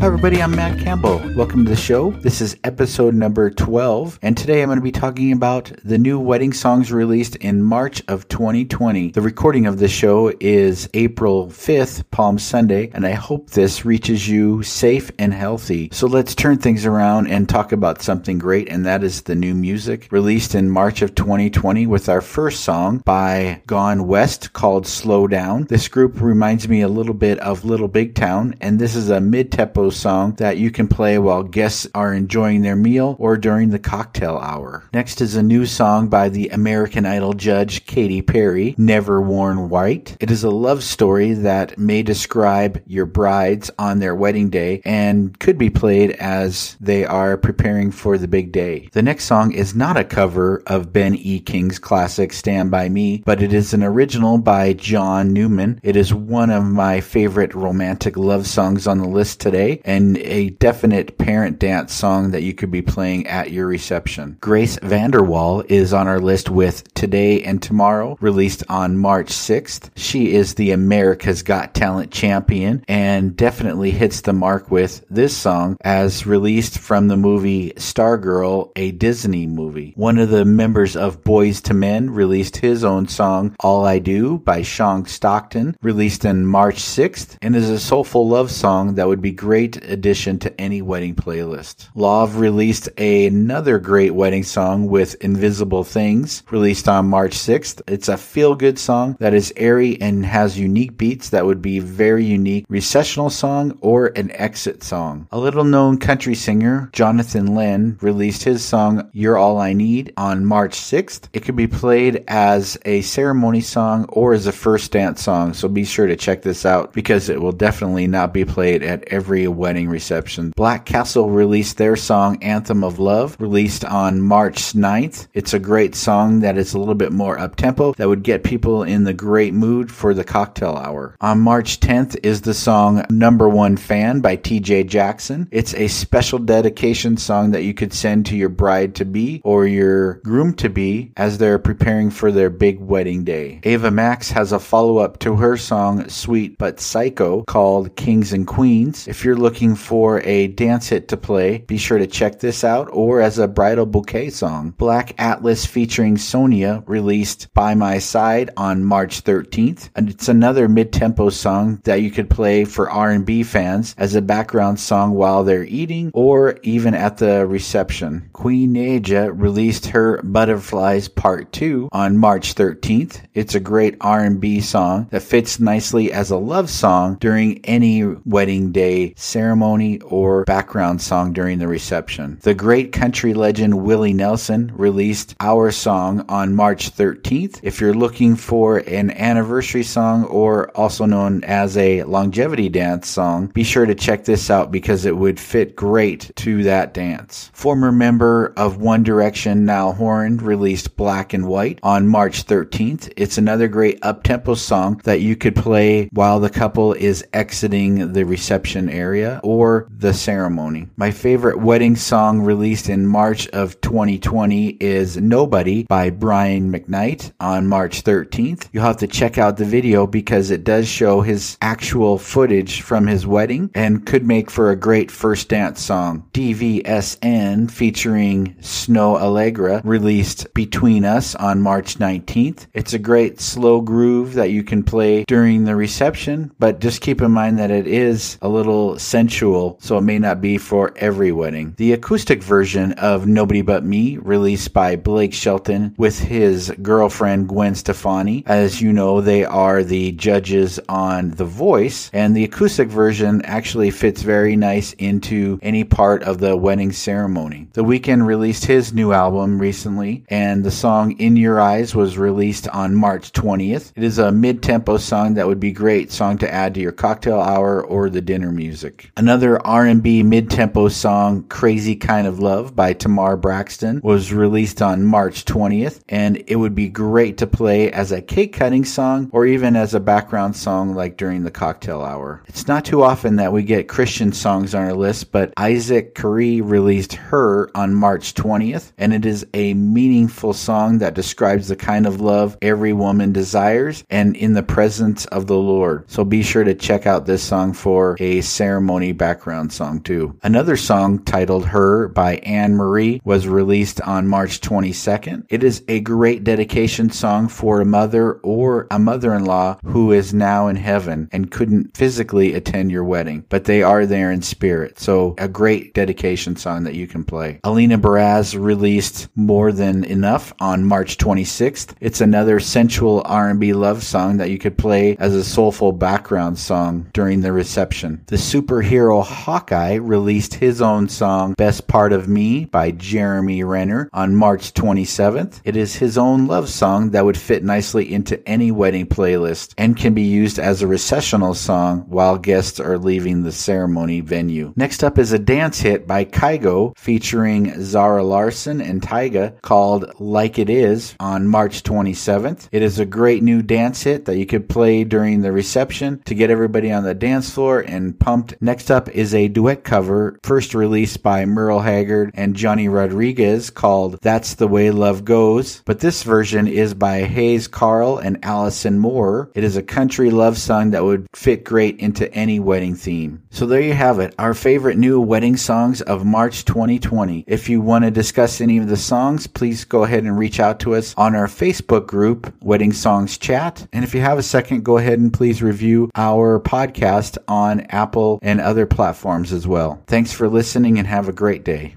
Hi everybody, I'm Matt Campbell. Welcome to the show. This is episode number 12, and today I'm going to be talking about the new wedding songs released in March of 2020. The recording of this show is April 5th, Palm Sunday, and I hope this reaches you safe and healthy. So let's turn things around and talk about something great, and that is the new music released in March of 2020 with our first song by Gone West called Slow Down. This group reminds me a little bit of Little Big Town, and this is a mid-tempo song that you can play while guests are enjoying their meal or during the cocktail hour. Next is a new song by the American Idol judge Katy Perry, Never Worn White. It is a love story that may describe your brides on their wedding day and could be played as they are preparing for the big day. The next song is not a cover of Ben E. King's classic Stand By Me, but it is an original by John Newman. It is one of my favorite romantic love songs on the list today, and a definite parent dance song that you could be playing at your reception. Grace VanderWaal is on our list with Today and Tomorrow, released on March 6th. She is the America's Got Talent champion and definitely hits the mark with this song as released from the movie Stargirl, a Disney movie. One of the members of Boyz II Men released his own song, All I Do by Sean Stockton, released on March 6th, and is a soulful love song that would be great addition to any wedding playlist. Love released another great wedding song with Invisible Things, released on March 6th. It's a feel-good song that is airy and has unique beats that would be very unique recessional song or an exit song. A little-known country singer, Jonathan Lynn, released his song You're All I Need on March 6th. It could be played as a ceremony song or as a first dance song, so be sure to check this out because it will definitely not be played at every wedding reception. Black Castle released their song Anthem of Love, released on March 9th. It's a great song that is a little bit more up-tempo that would get people in the great mood for the cocktail hour. On March 10th is the song Number One Fan by TJ Jackson. It's a special dedication song that you could send to your bride-to-be or your groom-to-be as they're preparing for their big wedding day. Ava Max has a follow-up to her song Sweet But Psycho called Kings and Queens. If you're looking for a dance hit to play, be sure to check this out, or as a bridal bouquet song. Black Atlas featuring Sonia released By My Side on March 13th. And it's another mid-tempo song that you could play for R&B fans as a background song while they're eating or even at the reception. Queen Aja released her Butterflies Part 2 on March 13th. It's a great R&B song that fits nicely as a love song during any wedding day ceremony or background song during the reception. The great country legend Willie Nelson released Our Song on March 13th. If you're looking for an anniversary song or also known as a longevity dance song, be sure to check this out because it would fit great to that dance. Former member of One Direction Niall Horan released Black and White on March 13th. It's another great up-tempo song that you could play while the couple is exiting the reception area or the ceremony. My favorite wedding song released in March of 2020 is Nobody by Brian McKnight on March 13th. You'll have to check out the video because it does show his actual footage from his wedding and could make for a great first dance song. DVSN featuring Snow Allegra released Between Us on March 19th. It's a great slow groove that you can play during the reception, but just keep in mind that it is a little sensual, so it may not be for every wedding. The acoustic version of Nobody But Me, released by Blake Shelton with his girlfriend Gwen Stefani. As you know, they are the judges on The Voice, and the acoustic version actually fits very nice into any part of the wedding ceremony. The Weeknd released his new album recently, and the song In Your Eyes was released on March 20th. It is a mid-tempo song that would be great song to add to your cocktail hour or the dinner music. music. Another R&B mid-tempo song, Crazy Kind of Love by Tamar Braxton, was released on March 20th, and it would be great to play as a cake-cutting song or even as a background song like during the cocktail hour. It's not too often that we get Christian songs on our list, but Isaac Carey released Her on March 20th, and it is a meaningful song that describes the kind of love every woman desires and in the presence of the Lord. So be sure to check out this song for a ceremony background song too. Another song titled Her by Anne Marie was released on March 22nd. It is a great dedication song for a mother or a mother-in-law who is now in heaven and couldn't physically attend your wedding, but they are there in spirit. So a great dedication song that you can play. Alina Baraz released More Than Enough on March 26th. It's another sensual R&B love song that you could play as a soulful background song during the reception. The superhero Hawkeye released his own song, Best Part of Me by Jeremy Renner on March 27th. It is his own love song that would fit nicely into any wedding playlist and can be used as a recessional song while guests are leaving the ceremony venue. Next up is a dance hit by Kygo featuring Zara Larsson and Tyga called Like It Is on March 27th. It is a great new dance hit that you could play during the reception to get everybody on the dance floor and pumped. Next up is a duet cover first released by Merle Haggard and Johnny Rodriguez called That's the Way Love Goes, but this version is by Hayes Carl and Allison Moore. It is a country love song that would fit great into any wedding theme. So there you have it, our favorite new wedding songs of March 2020. If you want to discuss any of the songs, please go ahead and reach out to us on our Facebook group, Wedding Songs Chat. And if you have a second, go ahead and please review our podcast on Apple and other platforms as well. Thanks for listening and have a great day.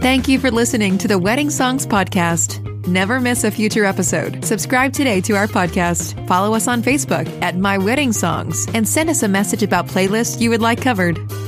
Thank you for listening to the Wedding Songs Podcast. Never miss a future episode. Subscribe today to our podcast. Follow us on Facebook at My Wedding Songs and send us a message about playlists you would like covered.